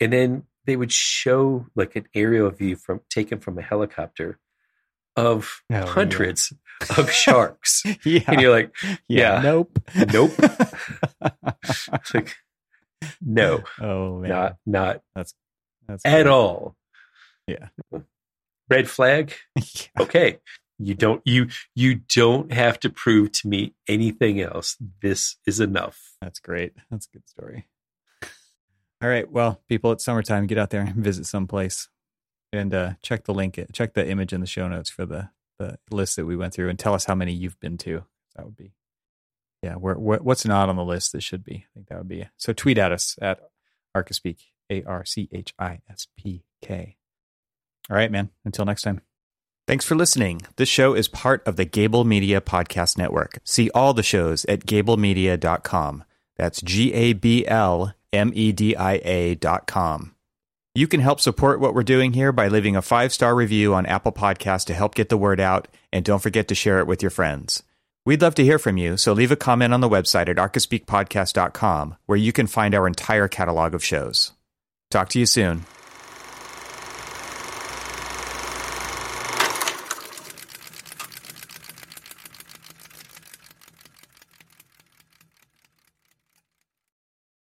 And then they would show like an aerial view from taken from a helicopter of oh, hundreds yeah. of sharks. yeah. And you're like, yeah, yeah nope. Nope. It's like, no, oh, man. not, not that's, that's at cool. all. Yeah. Red flag. yeah. Okay. You don't, you, you don't have to prove to me anything else. This is enough. That's great. That's a good story. All right. Well, people, it's summertime. Get out there and visit someplace and uh, check the link, check the image in the show notes for the, the list that we went through and tell us how many you've been to. That would be, yeah. We're, we're, what's not on the list that should be, I think that would be, so tweet at us at Archispek, A R C H I S P K. All right, man. Until next time. Thanks for listening. This show is part of the Gable Media Podcast Network. See all the shows at gable media dot com. That's G A B L M E D I A dot com. You can help support what we're doing here by leaving a five-star review on Apple Podcasts to help get the word out, and don't forget to share it with your friends. We'd love to hear from you, so leave a comment on the website at archispek podcast dot com, where you can find our entire catalog of shows. Talk to you soon.